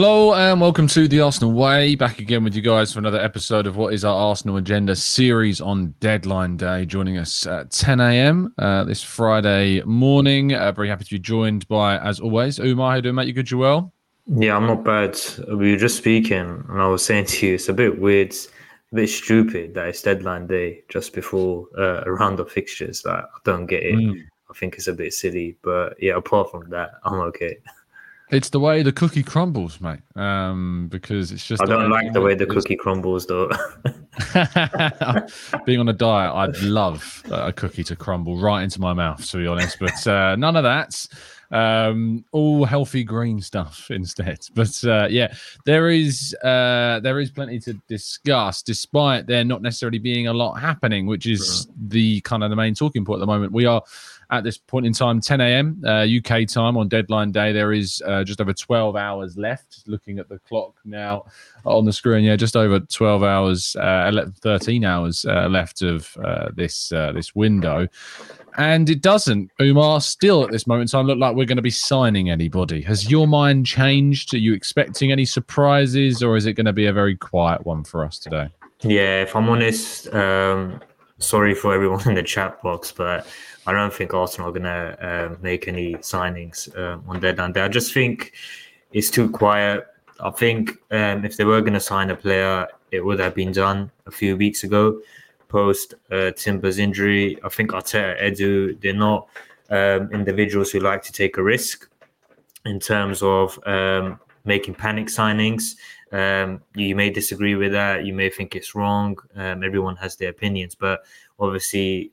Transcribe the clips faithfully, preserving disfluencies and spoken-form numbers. Hello and welcome to The Arsenal Way. Back again with you guys for another episode of what is our Arsenal Agenda series on deadline day. Joining us at ten a.m. Uh, this Friday morning. Uh, very happy to be joined by, as always, Umar. How you doing, mate? You good, Joel? Yeah, I'm not bad. We were just speaking and I was saying to you, it's a bit weird, a bit stupid that it's deadline day just before uh, a round of fixtures. Like, I don't get it. Mm. I think it's a bit silly. But yeah, apart from that, I'm okay. It's the way the cookie crumbles, mate, um, because it's just... I don't like the way the cookie crumbles, though. Being on a diet, I'd love a cookie to crumble right into my mouth, to be honest, but uh, none of that. Um, all healthy green stuff instead. But uh, yeah, there is uh, there is plenty to discuss, despite there not necessarily being a lot happening, which is the kind of the main talking point at the moment. We are... At this point in time, ten a.m. Uh, U K time on deadline day, there is uh, just over twelve hours left. Looking at the clock now on the screen, yeah, just over twelve hours, uh, thirteen hours uh, left of uh, this uh, this window. And it doesn't, Umar, still at this moment in time, look like we're going to be signing anybody. Has your mind changed? Are you expecting any surprises, or is it going to be a very quiet one for us today? Yeah, if I'm honest, um, sorry for everyone in the chat box, but... I don't think Arsenal are going to uh, make any signings uh, on deadline day. I just think it's too quiet. I think um, if they were going to sign a player, it would have been done a few weeks ago, post uh, Timber's injury. I think Arteta, Edu, they're not um, individuals who like to take a risk in terms of um, making panic signings. Um, you may disagree with that. You may think it's wrong. Um, everyone has their opinions, but obviously...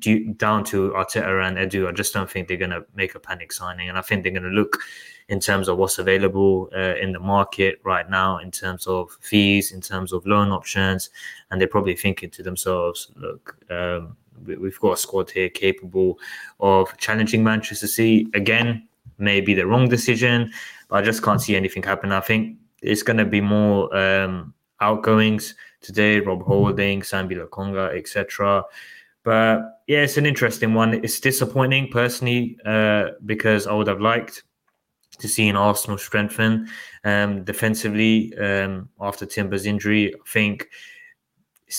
Due, down to Arteta and Edu, I just don't think they're going to make a panic signing, and I think they're going to look in terms of what's available uh, in the market right now, in terms of fees, in terms of loan options, and they're probably thinking to themselves, look, um, we, we've got a squad here capable of challenging Manchester City again. Maybe the wrong decision, but I just can't see anything happen. I think it's going to be more um, outgoings today, Rob Holding, Sambi Lokonga, et cetera. But yeah, it's an interesting one. It's disappointing personally uh, because I would have liked to see an Arsenal strengthen um, defensively um, after Timber's injury. I think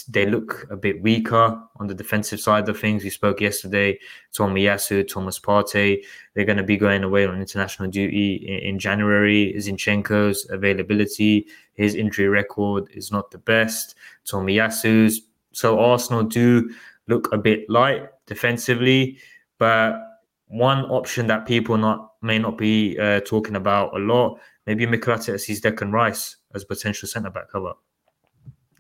they look a bit weaker on the defensive side of things. We spoke yesterday, Tomiyasu, Thomas Partey, they're going to be going away on international duty in, in January. Zinchenko's availability, his injury record is not the best. Tomiyasu's. So Arsenal do... look a bit light defensively, but one option that people not may not be uh, talking about a lot, maybe Mikel Arteta sees Declan Rice as potential centre-back cover.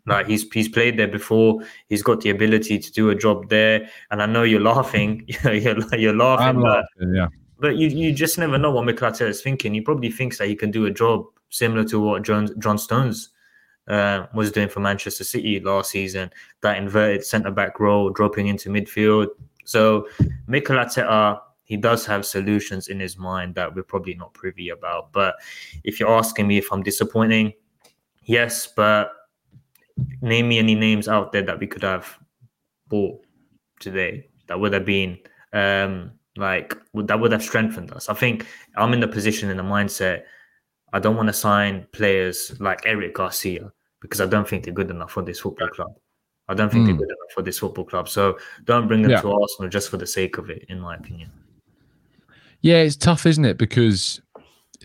Like he's he's played there before, he's got the ability to do a job there, and I know you're laughing, you're, you're laughing, I'm but, laughing, yeah. but you, you just never know what Mikel Arteta is thinking. He probably thinks that he can do a job similar to what John, John Stones Uh, was doing for Manchester City last season, that inverted centre-back role, dropping into midfield. So Mikel Arteta, he does have solutions in his mind that we're probably not privy about. But if you're asking me if I'm disappointing, yes, but name me any names out there that we could have bought today that would have been um, like that would have strengthened us. I think I'm in the position in the mindset I don't want to sign players like Eric Garcia because I don't think they're good enough for this football club. I don't think mm. they're good enough for this football club. So don't bring them yeah. to Arsenal just for the sake of it, in my opinion. Yeah, it's tough, isn't it? Because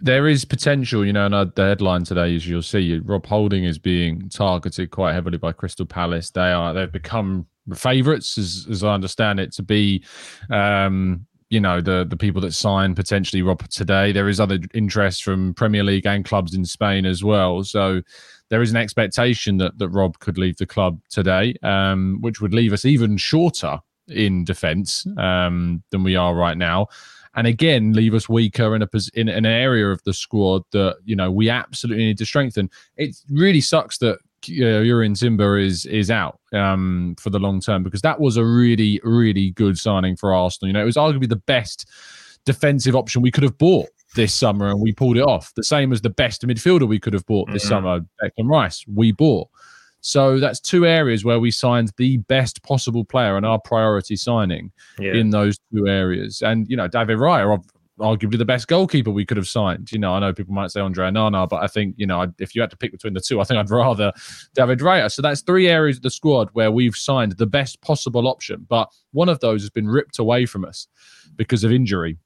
there is potential, you know, and the headline today, as you'll see, Rob Holding is being targeted quite heavily by Crystal Palace. They are, they've become favourites, as, as I understand it, to be... Um, you know, the the people that sign potentially Rob today. There is other interest from Premier League and clubs in Spain as well. So there is an expectation that, that Rob could leave the club today, um, which would leave us even shorter in defence um, than we are right now. And again, leave us weaker in a in an area of the squad that, you know, we absolutely need to strengthen. It really sucks that Jurrien Timber is is out um, for the long term because that was a really, really good signing for Arsenal. You know, it was arguably the best defensive option we could have bought this summer and we pulled it off. The same as the best midfielder we could have bought this mm-hmm. summer, Declan Rice, we bought. So that's two areas where we signed the best possible player and our priority signing yeah. in those two areas. And, you know, David Raya, arguably the best goalkeeper we could have signed. You know, I know people might say Andre Onana, but I think, you know, if you had to pick between the two, I think I'd rather David Raya. So that's three areas of the squad where we've signed the best possible option, but one of those has been ripped away from us because of injury.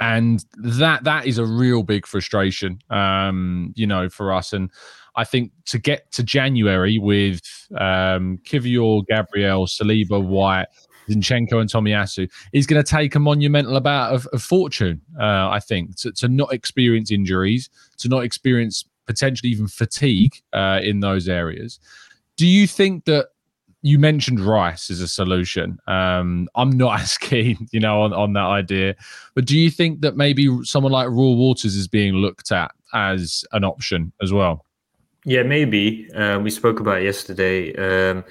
And that that is a real big frustration, um, you know, for us. And I think to get to January with um, Kivior, Gabriel, Saliba, White, Zinchenko and Tomiyasu is going to take a monumental amount of, of fortune, uh, I think, to, to not experience injuries, to not experience potentially even fatigue uh, in those areas. Do you think that you mentioned Rice as a solution? Um, I'm not as keen, you know, on, on that idea. But do you think that maybe someone like Raul Walters is being looked at as an option as well? Yeah, maybe. Uh, we spoke about it yesterday. Um,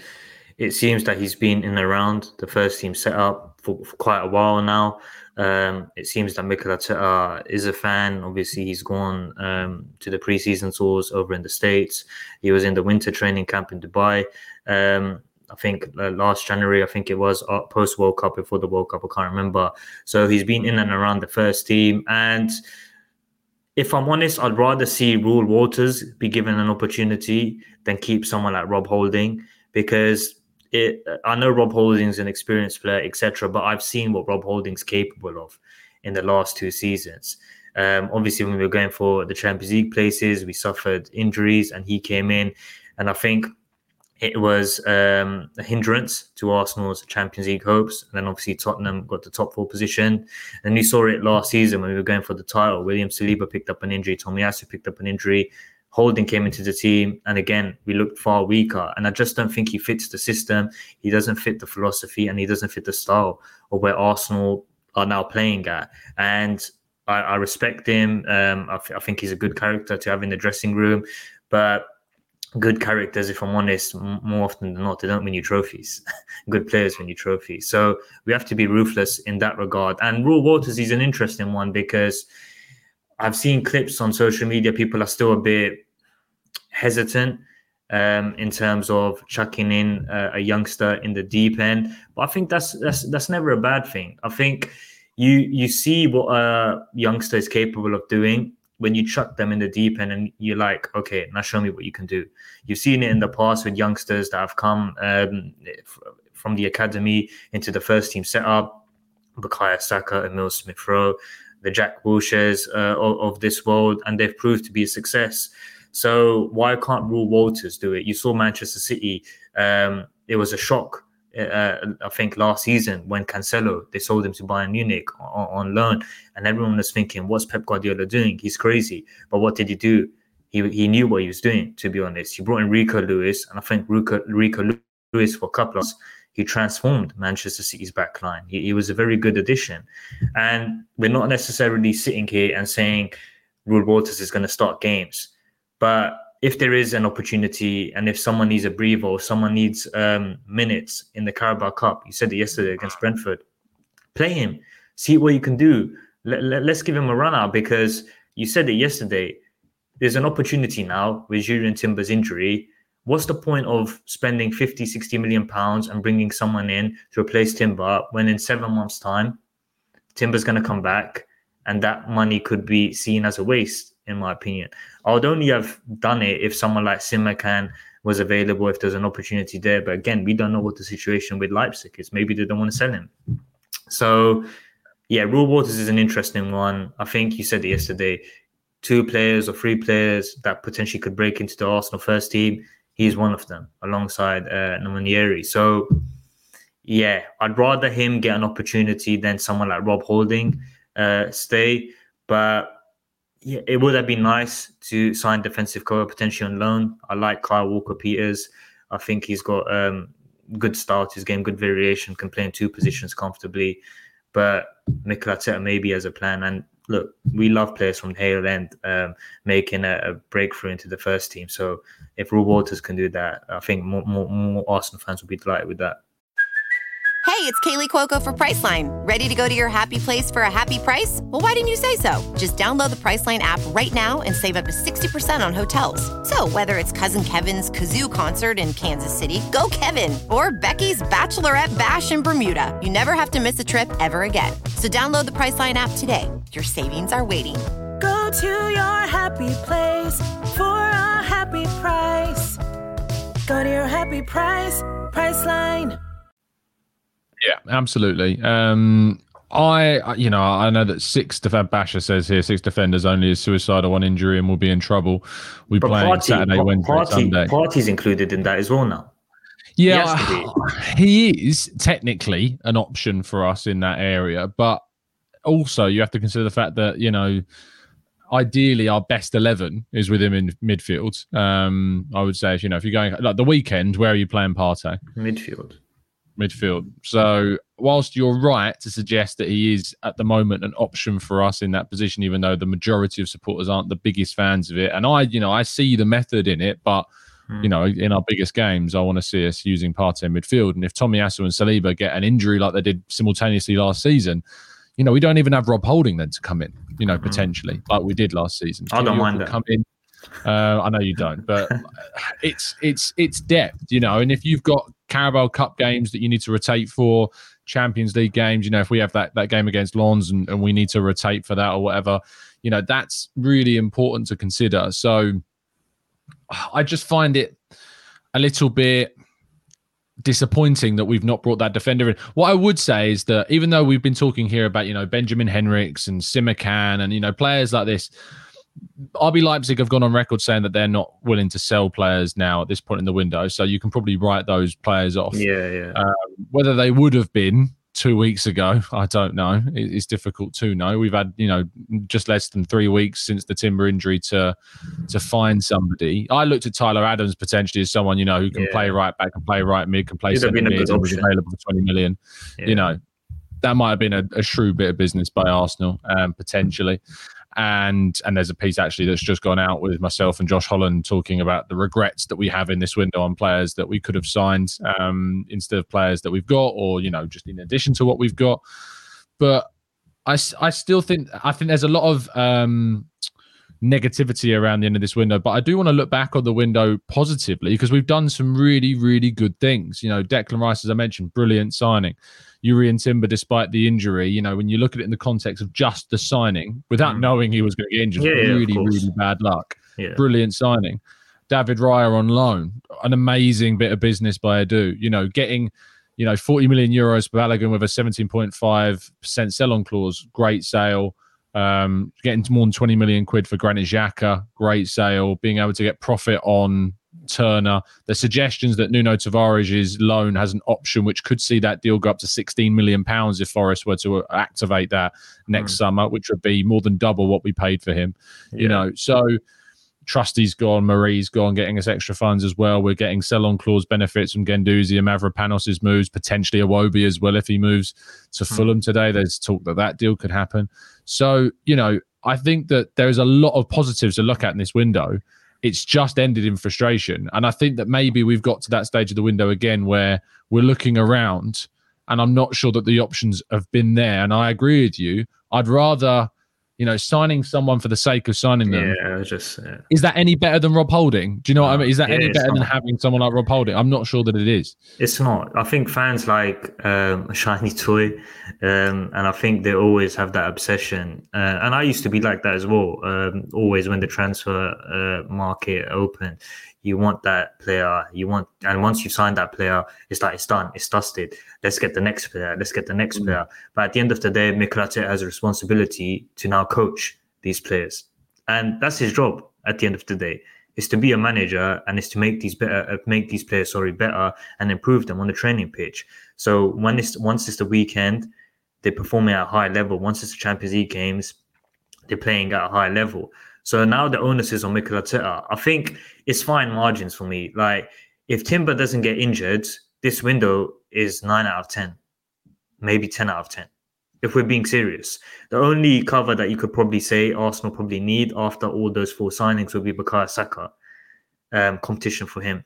It seems that he's been in and around the first team setup for, for quite a while now. Um, it seems that Mikel Arteta is a fan. Obviously, he's gone um, to the pre-season tours over in the States. He was in the winter training camp in Dubai. Um, I think uh, last January, I think it was uh, post-World Cup, before the World Cup, I can't remember. So he's been in and around the first team. And if I'm honest, I'd rather see Raul Walters be given an opportunity than keep someone like Rob Holding, because It, I know Rob Holding's an experienced player, et cetera, but I've seen what Rob Holding's capable of in the last two seasons. Um, obviously, when we were going for the Champions League places, we suffered injuries and he came in. And I think it was um, a hindrance to Arsenal's Champions League hopes. And then obviously Tottenham got the top four position. And you saw it last season when we were going for the title. William Saliba picked up an injury. Tomiyasu picked up an injury. Holding came into the team, and again, we looked far weaker. And I just don't think he fits the system. He doesn't fit the philosophy, and he doesn't fit the style of where Arsenal are now playing at. And I, I respect him. Um, I, th- I think he's a good character to have in the dressing room. But good characters, if I'm honest, m- more often than not, they don't win you trophies. Good players win you trophies. So we have to be ruthless in that regard. And Raul Walters is an interesting one because I've seen clips on social media. People are still a bit hesitant um, in terms of chucking in a, a youngster in the deep end. But I think that's that's that's never a bad thing. I think you you see what a youngster is capable of doing when you chuck them in the deep end and you're like, okay, now show me what you can do. You've seen it in the past with youngsters that have come um, from the academy into the first team setup. Bukayo Saka, Emile Smith Rowe, the Jack Wilshers uh, of, of this world, and they've proved to be a success. So why can't Raul Walters do it? You saw Manchester City. Um, it was a shock, uh, I think, last season when Cancelo, they sold him to Bayern Munich on, on loan, and everyone was thinking, what's Pep Guardiola doing? He's crazy. But what did he do? He he knew what he was doing, to be honest. He brought in Rico Lewis, and I think Rico, Rico Lewis for a couple of months, he transformed Manchester City's backline. He, he was a very good addition. And we're not necessarily sitting here and saying Raul Walters is going to start games. But if there is an opportunity and if someone needs a breather or someone needs um, minutes in the Carabao Cup, you said it yesterday against Brentford, play him. See what you can do. Let, let, let's give him a run out, because you said it yesterday. There's an opportunity now with Jurrien Timber's injury. What's the point of spending fifty, sixty million pounds and bringing someone in to replace Timber when in seven months' time, Timber's going to come back and that money could be seen as a waste, in my opinion? I would only have done it if someone like Simakan was available, if there's an opportunity there. But again, we don't know what the situation with Leipzig is. Maybe they don't want to sell him. So, yeah, Raul Walters is an interesting one. I think you said it yesterday. Two players or three players that potentially could break into the Arsenal first team, he's one of them, alongside uh, Nomanieri. So, yeah, I'd rather him get an opportunity than someone like Rob Holding uh, stay. But yeah, it would have been nice to sign defensive cover potentially on loan. I like Kyle Walker-Peters. I think he's got um, good style to his game, good variation, can play in two positions comfortably. But Mikel Arteta maybe has a plan. And look, we love players from the Hale end um, making a, a breakthrough into the first team. So if Raul Walters can do that, I think more, more, more Arsenal fans will be delighted with that. Hey, it's Kaylee Cuoco for Priceline. Ready to go to your happy place for a happy price? Well, why didn't you say so? Just download the Priceline app right now and save up to sixty percent on hotels. So whether it's Cousin Kevin's Kazoo concert in Kansas City, go Kevin, or Becky's Bachelorette Bash in Bermuda, you never have to miss a trip ever again. So download the Priceline app today. Your savings are waiting. Go to your happy place for a happy price. Go to your happy price, Priceline. Yeah, absolutely. Um, I, you know, I know that six defenders, Basher says here, six defenders only is suicidal, one injury and we'll be in trouble. We but play party, Saturday, party, Wednesday, party, Sunday. Partey's included in that as well now. Yeah, he, he is technically an option for us in that area, but also you have to consider the fact that, you know, ideally our best eleven is with him in midfield. Um, I would say, you know, if you're going like the weekend, where are you playing Partey? Midfield. Midfield. So whilst you're right to suggest that he is at the moment an option for us in that position, even though the majority of supporters aren't the biggest fans of it, and I, you know, I see the method in it, but mm. you know, in our biggest games, I want to see us using Partey in midfield. And if Tomiyasu and Saliba get an injury like they did simultaneously last season, you know, we don't even have Rob Holding then to come in, you know, mm. potentially like we did last season. I don't mind that. Come in. Uh, I know you don't, but it's it's it's depth, you know. And if you've got Carabao Cup games that you need to rotate for, Champions League games, you know, if we have that, that game against Lons and, and we need to rotate for that or whatever, you know, that's really important to consider. So I just find it a little bit disappointing that we've not brought that defender in. What I would say is that even though we've been talking here about, you know, Benjamin Henrichs and Simakan and, you know, players like this, R B Leipzig have gone on record saying that they're not willing to sell players now at this point in the window. So you can probably write those players off. Yeah, yeah. Uh, whether they would have been two weeks ago, I don't know. It's difficult to know. We've had, you know, just less than three weeks since the Timber injury to to find somebody. I looked at Tyler Adams potentially as someone, you know, who can yeah. play right back, can play right mid, can play centre mid, and was available for twenty million. Yeah. You know, that might have been a, a shrewd bit of business by Arsenal, um, potentially. And and there's a piece actually that's just gone out with myself and Josh Holland talking about the regrets that we have in this window on players that we could have signed um, instead of players that we've got, or, you know, just in addition to what we've got. But I, I still think I think there's a lot of um, negativity around the end of this window. But I do want to look back on the window positively because we've done some really, really good things. You know, Declan Rice, as I mentioned, brilliant signing. Jurrien Timber, despite the injury, you know, when you look at it in the context of just the signing, without mm. knowing he was going to get injured, yeah, really, yeah, really bad luck. Yeah. Brilliant signing. David Raya on loan, an amazing bit of business by Edu. You know, getting, you know, forty million euros for Balogun with a seventeen point five percent sell-on clause, great sale. Um, getting more than twenty million quid for Granit Xhaka, great sale. Being able to get profit on Turner, the suggestions that Nuno Tavares' loan has an option which could see that deal go up to sixteen million pounds if Forest were to activate that next mm. summer, which would be more than double what we paid for him. Yeah. You know, so Trusty's gone, Marie's gone, getting us extra funds as well. We're getting sell-on clause benefits from Guendouzi and Mavropanos's moves, potentially Iwobi as well if he moves to mm. Fulham today. There's talk that that deal could happen. So, you know, I think that there is a lot of positives to look at in this window. It's just ended in frustration. And I think that maybe we've got to that stage of the window again where we're looking around and I'm not sure that the options have been there. And I agree with you. I'd rather, you know, signing someone for the sake of signing them. Yeah, just, yeah. Is that any better than Rob Holding? Do you know what I mean? Is that yeah, any better not. than having someone like Rob Holding? I'm not sure that it is. It's not. I think fans like um, a shiny toy um, and I think they always have that obsession. Uh, and I used to be like that as well. Um, always when the transfer uh, market opened, you want that player. You want, and once you sign that player, it's like, it's done. It's dusted. Let's get the next player. Let's get the next mm-hmm. player. But at the end of the day, Mikel Arteta has a responsibility to now coach these players. And that's his job at the end of the day, is to be a manager and is to make these better, make these players, sorry, better and improve them on the training pitch. So when it's, once it's the weekend, they're performing at a high level. Once it's the Champions League games, they're playing at a high level. So now the onus is on Mikel Arteta. I think it's fine margins for me. Like, if Timber doesn't get injured, this window is nine out of ten, maybe ten out of ten, if we're being serious. The only cover that you could probably say Arsenal probably need after all those four signings would be Bukayo Saka, um, competition for him.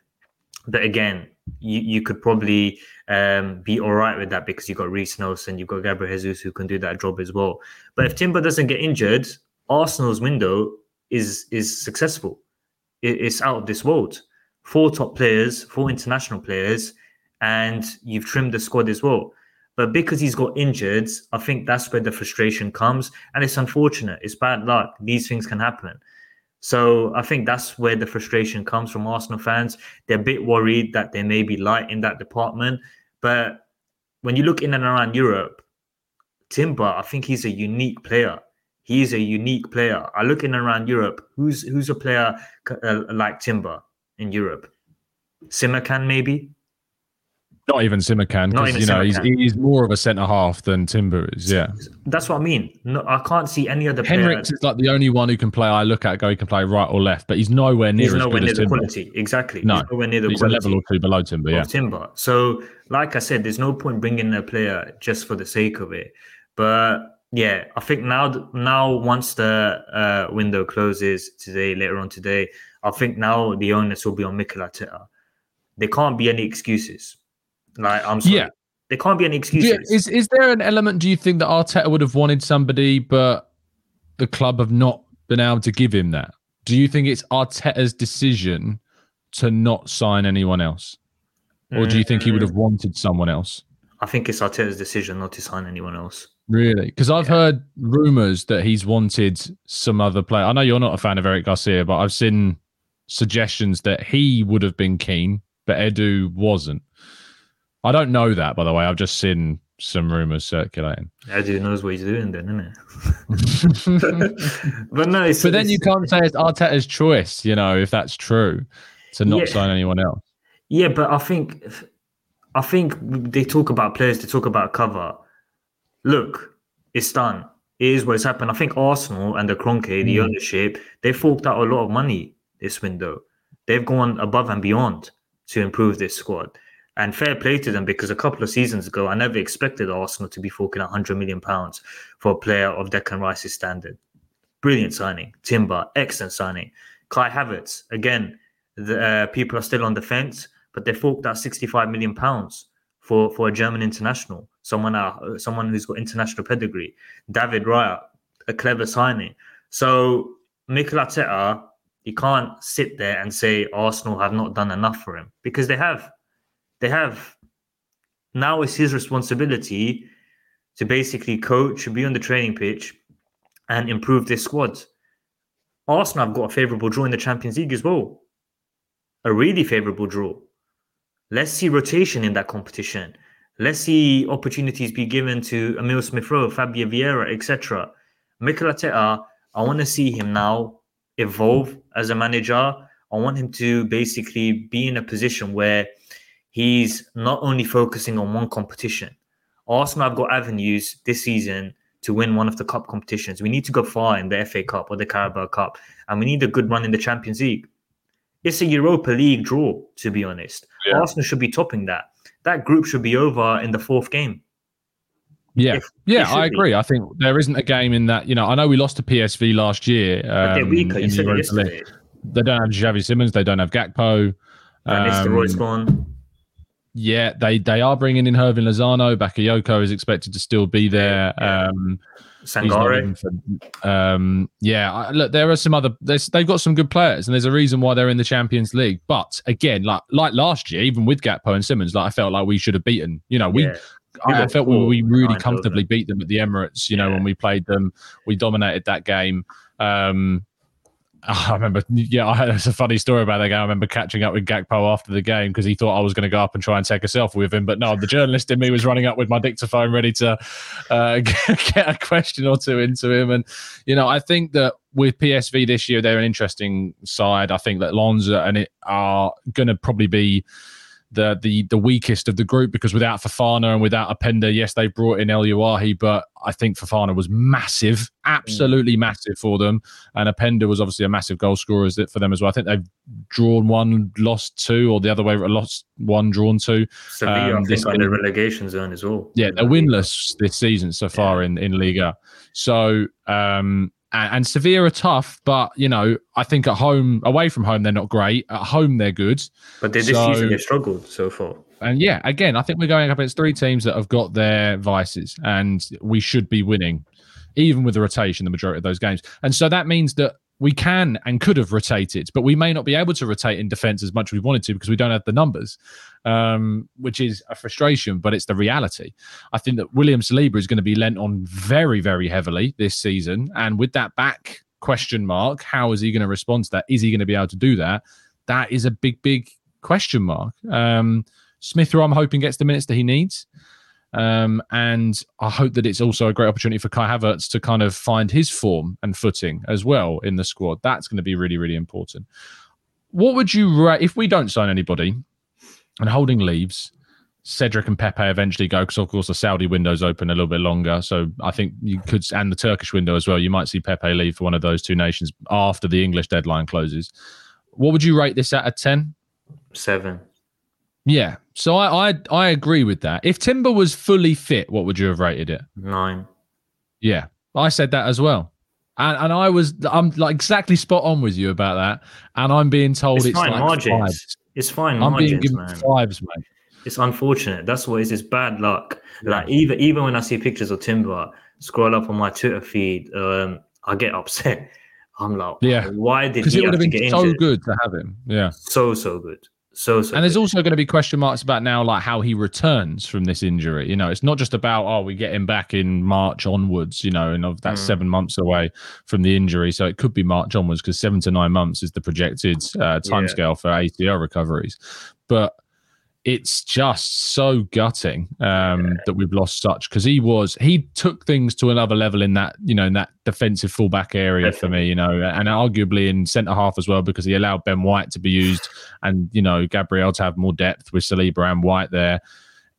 But again, you, you could probably um, be all right with that because you've got Reece Nelson, you've got Gabriel Jesus who can do that job as well. But if Timber doesn't get injured, Arsenal's window is is successful. It, it's out of this world. Four top players, four international players, and you've trimmed the squad as well. But because he's got injured, I think that's where the frustration comes. And it's unfortunate. It's bad luck. These things can happen. So I think that's where the frustration comes from Arsenal fans. They're a bit worried that there may be light in that department. But when you look in and around Europe, Timber, I think he's a unique player. He's a unique player. I look in and around Europe. Who's who's a player uh, like Timber in Europe? Simakan, maybe? Not even Simakan, because you know he's, he's more of a centre half than Timber is. Yeah, that's what I mean. No, I can't see any other. Henrichs is like the only one who can play. I look at go. He can play right or left, but he's nowhere near. He's as nowhere good near as the Timber. Quality. Exactly. No, he's nowhere near the he's quality. He's a level or two below Timber. Yeah, Timber. So, like I said, there's no point bringing a player just for the sake of it. But yeah, I think now, now once the uh, window closes today, later on today, I think now the onus will be on Mikel Arteta. There can't be any excuses. Like, I'm sorry. Yeah. There can't be any excuses. You, is is there an element, do you think, that Arteta would have wanted somebody, but the club have not been able to give him that? Do you think it's Arteta's decision to not sign anyone else? Or do you think he would have wanted someone else? I think it's Arteta's decision not to sign anyone else. Really? Because I've yeah. heard rumours that he's wanted some other player. I know you're not a fan of Eric Garcia, but I've seen suggestions that he would have been keen, but Edu wasn't. I don't know that, by the way. I've just seen some rumours circulating. Edu knows what he's doing then, isn't it? but no, it's, but then it's, you can't say it's Arteta's choice, you know, if that's true, to not yeah. sign anyone else. Yeah, but I think I think they talk about players, they talk about cover. Look, it's done. It is what's happened. I think Arsenal and the Kroenke, mm. the ownership, they forked out a lot of money this window. They've gone above and beyond to improve this squad. And fair play to them, because a couple of seasons ago, I never expected Arsenal to be forking out one hundred million pounds for a player of Declan Rice's standard. Brilliant signing. Timber, excellent signing. Kai Havertz, again, the uh, people are still on the fence, but they forked out sixty-five million pounds for, for a German international, someone uh, someone who's got international pedigree. David Raya, a clever signing. So Mikel Arteta, you can't sit there and say Arsenal have not done enough for him, because they have. They have. Now it's his responsibility to basically coach, be on the training pitch and improve this squad. Arsenal have got a favourable draw in the Champions League as well. A really favourable draw. Let's see rotation in that competition. Let's see opportunities be given to Emile Smith Rowe, Fabio Vieira, et cetera. Mikel Arteta, I want to see him now evolve as a manager. I want him to basically be in a position where he's not only focusing on one competition. Arsenal have got avenues this season to win one of the cup competitions. We need to go far in the F A Cup or the Carabao Cup, and we need a good run in the Champions League. It's a Europa League draw, to be honest. Yeah. Arsenal should be topping that. That group should be over in the fourth game. Yeah, if, yeah, I agree. Be. I think there isn't a game in that. You know, I know we lost to P S V last year. Um, but they're weaker. You said it yesterday. They don't have Xavi Simons. They don't have Gakpo. And um, Mister Roy's gone. Yeah, they, they are bringing in Hervin Lozano. Bakayoko is expected to still be there. Yeah, yeah. Um, Sangare. For, um, yeah, I, look, there are some other... They've got some good players, and there's a reason why they're in the Champions League. But again, like like last year, even with Gakpo and Simmons, like I felt like we should have beaten. You know, we yeah. I, I felt cool. we really comfortably beat them at the Emirates. You know, yeah. when we played them, we dominated that game. Um I remember, yeah, I had a funny story about that game. I remember catching up with Gakpo after the game because he thought I was going to go up and try and take a selfie with him. But no, the journalist in me was running up with my dictaphone ready to uh, get a question or two into him. And, you know, I think that with P S V this year, they're an interesting side. I think that Lonza and it are going to probably be the the the weakest of the group, because without Fafana and without Appenda, yes, they brought in El Ouahi, but I think Fafana was massive, absolutely mm. massive for them. And Appenda was obviously a massive goal scorer for them as well. I think they've drawn one, lost two, or the other way, lost one, drawn two. So um, they are in the relegation zone as well. Yeah, they're winless this season so far yeah. in, in Liga. So... um And Sevilla are tough, but, you know, I think at home, away from home, they're not great. At home, they're good. But they, this so, season, they've struggled so far. And yeah, again, I think we're going up against three teams that have got their vices, and we should be winning, even with the rotation, the majority of those games. And so that means that we can and could have rotated, but we may not be able to rotate in defence as much as we wanted to because we don't have the numbers, um, which is a frustration, but it's the reality. I think that William Saliba is going to be lent on very, very heavily this season. And with that back question mark, how is he going to respond to that? Is he going to be able to do that? That is a big, big question mark. Um, Smith Rowe, I'm hoping, gets the minutes that he needs. Um, and I hope that it's also a great opportunity for Kai Havertz to kind of find his form and footing as well in the squad. That's going to be really, really important. What would you rate if we don't sign anybody and Holding leaves, Cedric and Pepe eventually go, because of course the Saudi window's open a little bit longer. So I think you could, and the Turkish window as well, you might see Pepe leave for one of those two nations after the English deadline closes. What would you rate this at, a ten? Seven. Yeah, so I, I I agree with that. If Timber was fully fit, what would you have rated it? Nine. Yeah, I said that as well, and and I was I'm like exactly spot on with you about that. And I'm being told it's, it's fine like margins. Fives. It's fine I'm margins, being given man. Fives, mate. It's unfortunate. That's what it is. It's bad luck. Like even even when I see pictures of Timber scroll up on my Twitter feed, um, I get upset. I'm like, yeah. Why did he it would have, have been so injured? Good to have him? Yeah, so so good. So, so and there's good. Also going to be question marks about now, like how he returns from this injury. You know, it's not just about, oh, we get him back in March onwards, you know, and that's mm. seven months away from the injury. So it could be March onwards because seven to nine months is the projected uh, timescale yeah. for A C L recoveries. But it's just so gutting um, yeah. that we've lost such, because he was, he took things to another level in that, you know, in that defensive fullback area for me, you know, and arguably in centre half as well, because he allowed Ben White to be used and, you know, Gabriel to have more depth with Saliba and White there.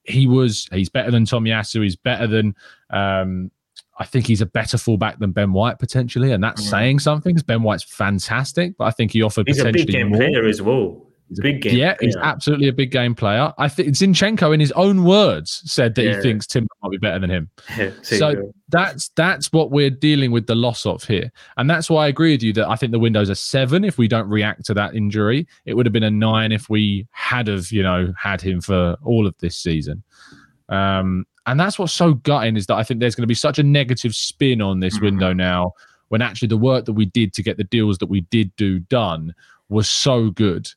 He was, he's better than Tomiyasu. He's better than, um, I think he's a better fullback than Ben White potentially. And that's yeah. saying something, because Ben White's fantastic, but I think he offered he's potentially a big game more. Player as well. He's big game yeah, player. He's absolutely a big game player. I think Zinchenko, in his own words, said that yeah. he thinks Timber might be better than him. so you. that's that's what we're dealing with the loss of here, and that's why I agree with you that I think the window's a seven if we don't react to that injury. It would have been a nine if we had have you know had him for all of this season. Um, and that's what's so gutting, is that I think there's going to be such a negative spin on this mm-hmm. window now, when actually the work that we did to get the deals that we did do done was so good.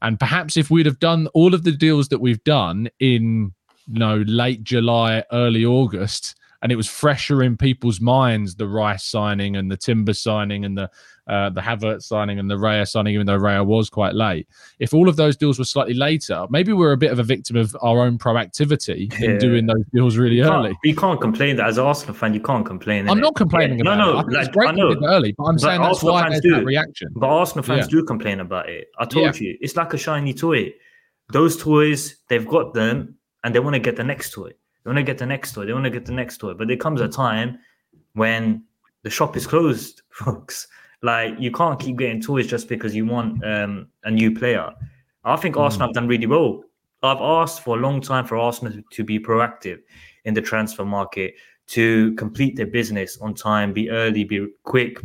And perhaps if we'd have done all of the deals that we've done in, you know, late July, early August, and it was fresher in people's minds, the Rice signing and the Timber signing and the uh, the Havertz signing and the Raya signing, even though Raya was quite late. If all of those deals were slightly later, maybe we're a bit of a victim of our own proactivity in yeah. doing those deals really you early. You can't complain that as an Arsenal fan. You can't complain. I'm not it. Complaining yeah. about no, no, it. No, no. Like, great I know. Early, but I'm but saying that's Arsenal why there's do. That reaction. But Arsenal fans yeah. do complain about it. I told yeah. you, it's like a shiny toy. Those toys, they've got them and they want to get the next toy. They want to get the next toy. They want to get the next toy. But there comes a time when the shop is closed, folks. Like, you can't keep getting toys just because you want um, a new player. I think Arsenal have done really well. I've asked for a long time for Arsenal to be proactive in the transfer market, to complete their business on time, be early, be quick.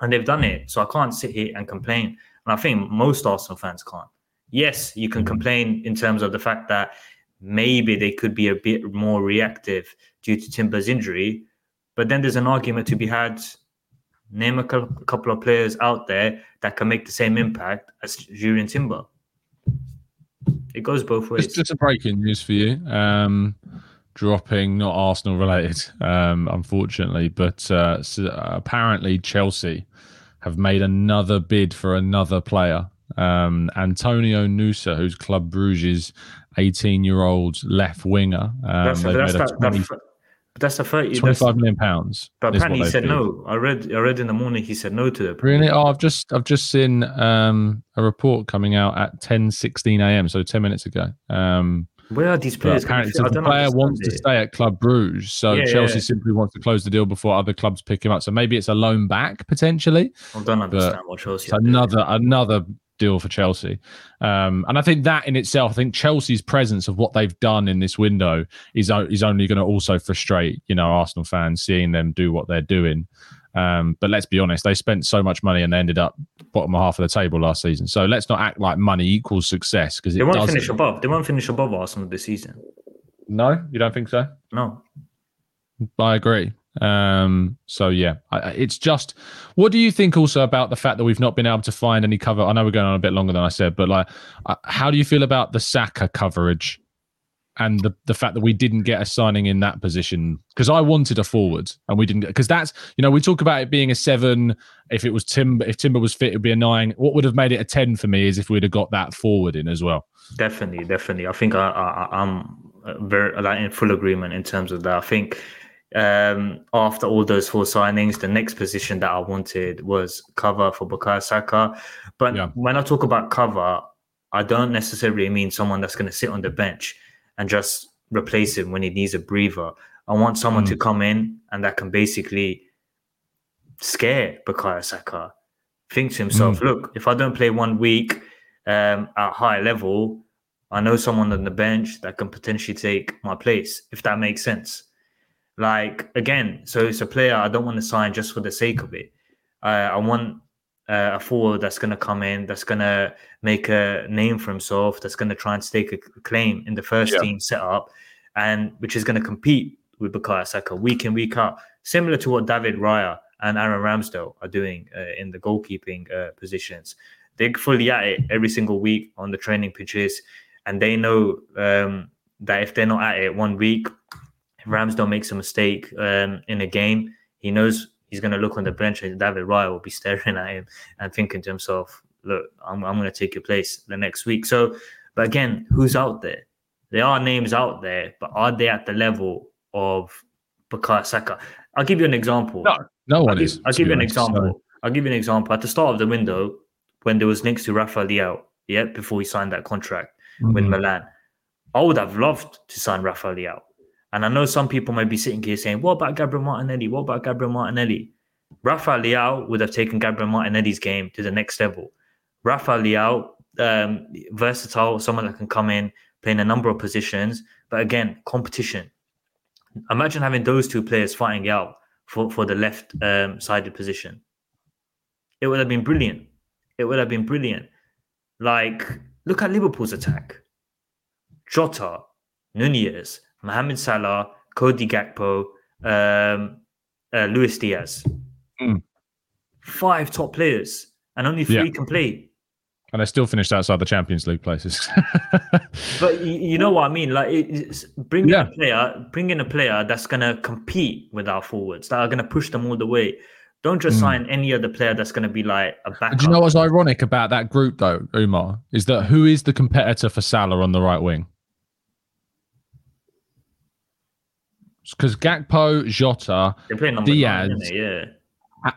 And they've done it. So I can't sit here and complain. And I think most Arsenal fans can't. Yes, you can complain in terms of the fact that maybe they could be a bit more reactive due to Timber's injury. But then there's an argument to be had. Name a couple of players out there that can make the same impact as Jurrien Timber. It goes both ways. It's just a breaking news for you. Um, dropping, not Arsenal related, um, unfortunately. But uh, so apparently Chelsea have made another bid for another player. Um, Antonio Nusa, who's Club Bruges' eighteen-year-old left winger. Um, that's, that's, that, twenty, that, that's a thirty. twenty-five million pounds. But apparently he said paid. no. I read. I read in the morning he said no to it. Really? Oh, I've just I've just seen um, a report coming out at ten sixteen a.m. So ten minutes ago. Um, Where are these players? Apparently, I don't the player wants it. to stay at Club Bruges, so yeah, Chelsea yeah. simply wants to close the deal before other clubs pick him up. So maybe it's a loan back potentially. I don't understand what Chelsea. It's another doing. another. deal for Chelsea. Um, and I think that in itself, I think Chelsea's presence of what they've done in this window is, is only going to also frustrate, you know, Arsenal fans seeing them do what they're doing. Um, but let's be honest, they spent so much money and they ended up bottom half of the table last season. So let's not act like money equals success, because it they won't doesn't. finish above. They won't finish above Arsenal this season. No, you don't think so? No. I agree. Um, so, yeah, I, it's just, what do you think also about the fact that we've not been able to find any cover? I know we're going on a bit longer than I said, but like, uh, how do you feel about the Saka coverage and the, the fact that we didn't get a signing in that position? Because I wanted a forward and we didn't get, because that's, you know, we talk about it being a seven. If it was Timber, if Timber was fit, it'd be a nine. What would have made it a ten for me is if we'd have got that forward in as well. Definitely, definitely. I think I, I, I'm very like in full agreement in terms of that. I think Um, after all those four signings, the next position that I wanted was cover for Bukayo Saka. But yeah. when I talk about cover, I don't necessarily mean someone that's going to sit on the bench and just replace him when he needs a breather. I want someone mm. to come in and that can basically scare Bukayo Saka. Think to himself, mm. look, if I don't play one week um, at high level, I know someone on the bench that can potentially take my place, if that makes sense. Like, again, so it's a player I don't want to sign just for the sake of it. Uh, I want uh, a forward that's going to come in, that's going to make a name for himself, that's going to try and stake a claim in the first yeah. team setup, and which is going to compete with Bukayo Saka week in, week out, similar to what David Raya and Aaron Ramsdale are doing uh, in the goalkeeping uh, positions. They're fully at it every single week on the training pitches, and they know um, that if they're not at it one week, Ramsdale makes a mistake um, in a game, he knows he's going to look on the bench and David Raya will be staring at him and thinking to himself, look, I'm, I'm going to take your place the next week. So, but again, who's out there? There are names out there, but are they at the level of Bukayo Saka? I'll give you an example. No, no one I'll give, is. I'll give you an honest, example. Sorry. I'll give you an example. At the start of the window, when there was next to Rafael Leão, yeah, before he signed that contract mm-hmm. with Milan, I would have loved to sign Rafael Leão. And I know some people might be sitting here saying, what about Gabriel Martinelli? What about Gabriel Martinelli? Rafael Leão would have taken Gabriel Martinelli's game to the next level. Rafael Leão, um, versatile, someone that can come in, play in a number of positions. But again, competition. Imagine having those two players fighting out for, for the left-sided um, position. It would have been brilliant. It would have been brilliant. Like, look at Liverpool's attack. Jota, Nunez, Mohamed Salah, Cody Gakpo, um, uh, Luis Diaz. Mm. Five top players, and only three yeah. can play. And they still finished outside the Champions League places. But you, you know what I mean? Like, it's bring yeah. in a player, bring in a player that's going to compete with our forwards, that are going to push them all the way. Don't just mm. sign any other player that's going to be like a backup. Do you know what's ironic about that group, though, Umar? Is that who is the competitor for Salah on the right wing? Because Gakpo, Jota, Diaz, nine, yeah.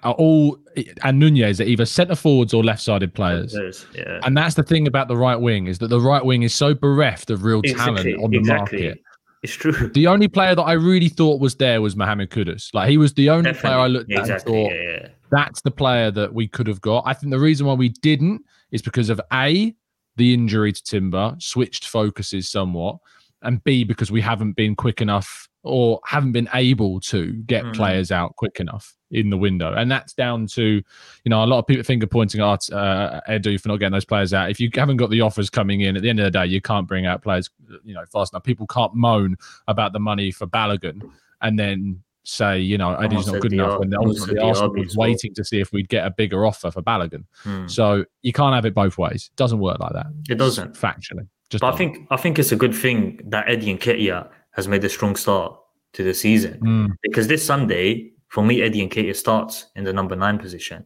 are all, and Nunez are either centre forwards or left-sided players. Is, yeah. And that's the thing about the right wing, is that the right wing is so bereft of real exactly, talent on the exactly. market. It's true. The only player that I really thought was there was Mohamed Kudus. Like, he was the only Definitely. player I looked at exactly, and thought, yeah, yeah. that's the player that we could have got. I think the reason why we didn't is because of A, the injury to Timber, switched focuses somewhat, and B, because we haven't been quick enough or haven't been able to get mm. players out quick enough in the window. And that's down to, you know, a lot of people finger-pointing at uh, Edu for not getting those players out. If you haven't got the offers coming in, at the end of the day, you can't bring out players, you know, fast enough. People can't moan about the money for Balogun and then say, you know, Edu's not good enough when ultimately Arsenal was waiting to see if we'd get a bigger offer for Balogun. Mm. So you can't have it both ways. It doesn't work like that. It doesn't. Factually. Just but I think, I think it's a good thing that Eddie and Nketiah has made a strong start to the season. Mm. Because this Sunday, for me, Eddie and Nketiah starts in the number nine position.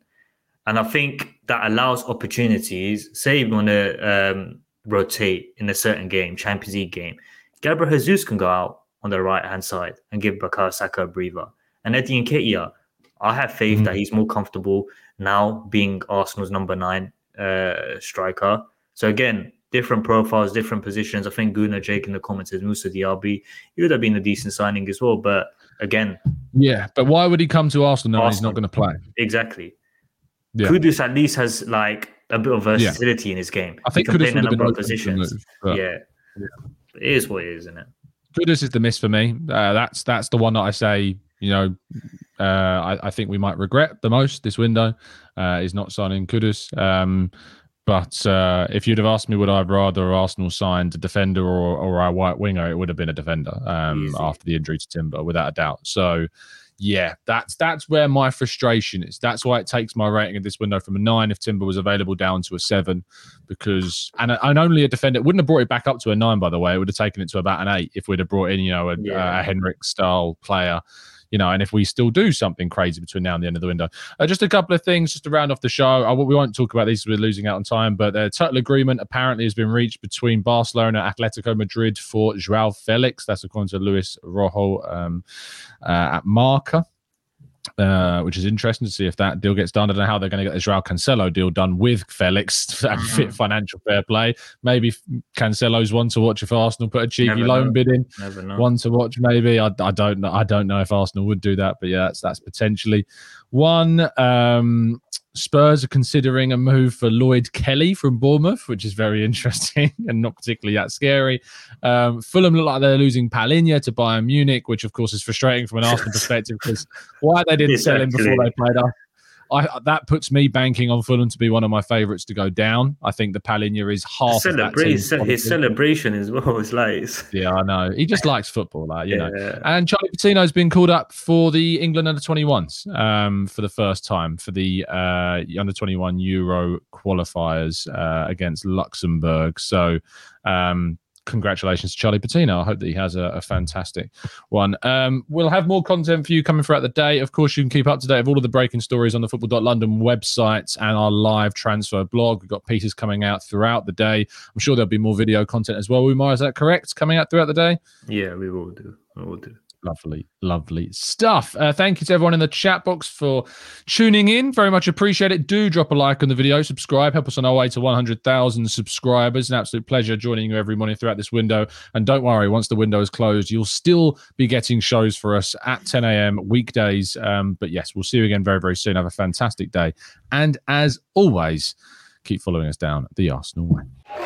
And I think that allows opportunities, say you want to um, rotate in a certain game, Champions League game, Gabriel Jesus can go out on the right-hand side and give Bukayo Saka a breather. And Eddie and Nketiah, I have faith mm. that he's more comfortable now being Arsenal's number nine uh, striker. So again, different profiles, different positions. I think Gunnar Jake in the comments says Moussa Diaby. He would have been a decent signing as well, but again... Yeah, but why would he come to Arsenal now he's not going to play? Exactly. Yeah. Kudus at least has like a bit of versatility yeah. in his game. I think Kudus would have been positions. Move, but... yeah. yeah. It is what it is, isn't it? Kudus is the miss for me. Uh, that's that's the one that I say, you know, uh, I, I think we might regret the most this window uh, is not signing Kudus. Um But uh, if you'd have asked me, would I rather Arsenal signed a defender or or a right winger, it would have been a defender um, after the injury to Timber, without a doubt. So, yeah, that's that's where my frustration is. That's why it takes my rating of this window from a nine if Timber was available down to a seven, because and, and only a defender wouldn't have brought it back up to a nine. By the way, it would have taken it to about an eight if we'd have brought in you know a, yeah. a Henrichs style player, you know. And if we still do something crazy between now and the end of the window, uh, just a couple of things just to round off the show. I, we won't talk about these; we're losing out on time. But uh, total agreement apparently has been reached between Barcelona and Atletico Madrid for João Felix. That's according to Luis Rojo um, uh, at Marca. Uh, which is interesting to see if that deal gets done. I don't know how they're going to get the Joao Cancelo deal done with Felix and fit financial fair play. Maybe Cancelo's one to watch if Arsenal put a cheeky Never loan know. bid in. Never know. One to watch, maybe. I, I don't know. I don't know if Arsenal would do that, but yeah, that's that's potentially one. Um, Spurs are considering a move for Lloyd Kelly from Bournemouth, which is very interesting and not particularly that scary. Um, Fulham look like they're losing Palhinha to Bayern Munich, which of course is frustrating from an Arsenal perspective because why they didn't exactly. sell him before they played us. I, that puts me banking on Fulham to be one of my favourites to go down. I think the Palhinha is half of that team. His, his celebration as well is like... Yeah, I know. He just likes football, like, you yeah. know. And Charlie Patino's been called up for the England under twenty-ones um, for the first time for the uh, under twenty-one Euro qualifiers uh, against Luxembourg. So... Um, congratulations to Charlie Patino. I hope that he has a, a fantastic one. Um, we'll have more content for you coming throughout the day. Of course, you can keep up to date with all of the breaking stories on the football dot london website and our live transfer blog. We've got pieces coming out throughout the day. I'm sure there'll be more video content as well. Umar, is that correct? Coming out throughout the day? Yeah, we will do. We will do. Lovely, lovely stuff. Uh, thank you to everyone in the chat box for tuning in. Very much appreciate it. Do drop a like on the video, subscribe, help us on our way to one hundred thousand subscribers. An absolute pleasure joining you every morning throughout this window. And don't worry, once the window is closed, you'll still be getting shows for us at ten a.m. weekdays. Um, but yes, we'll see you again very, very soon. Have a fantastic day. And as always, keep following us down the Arsenal way.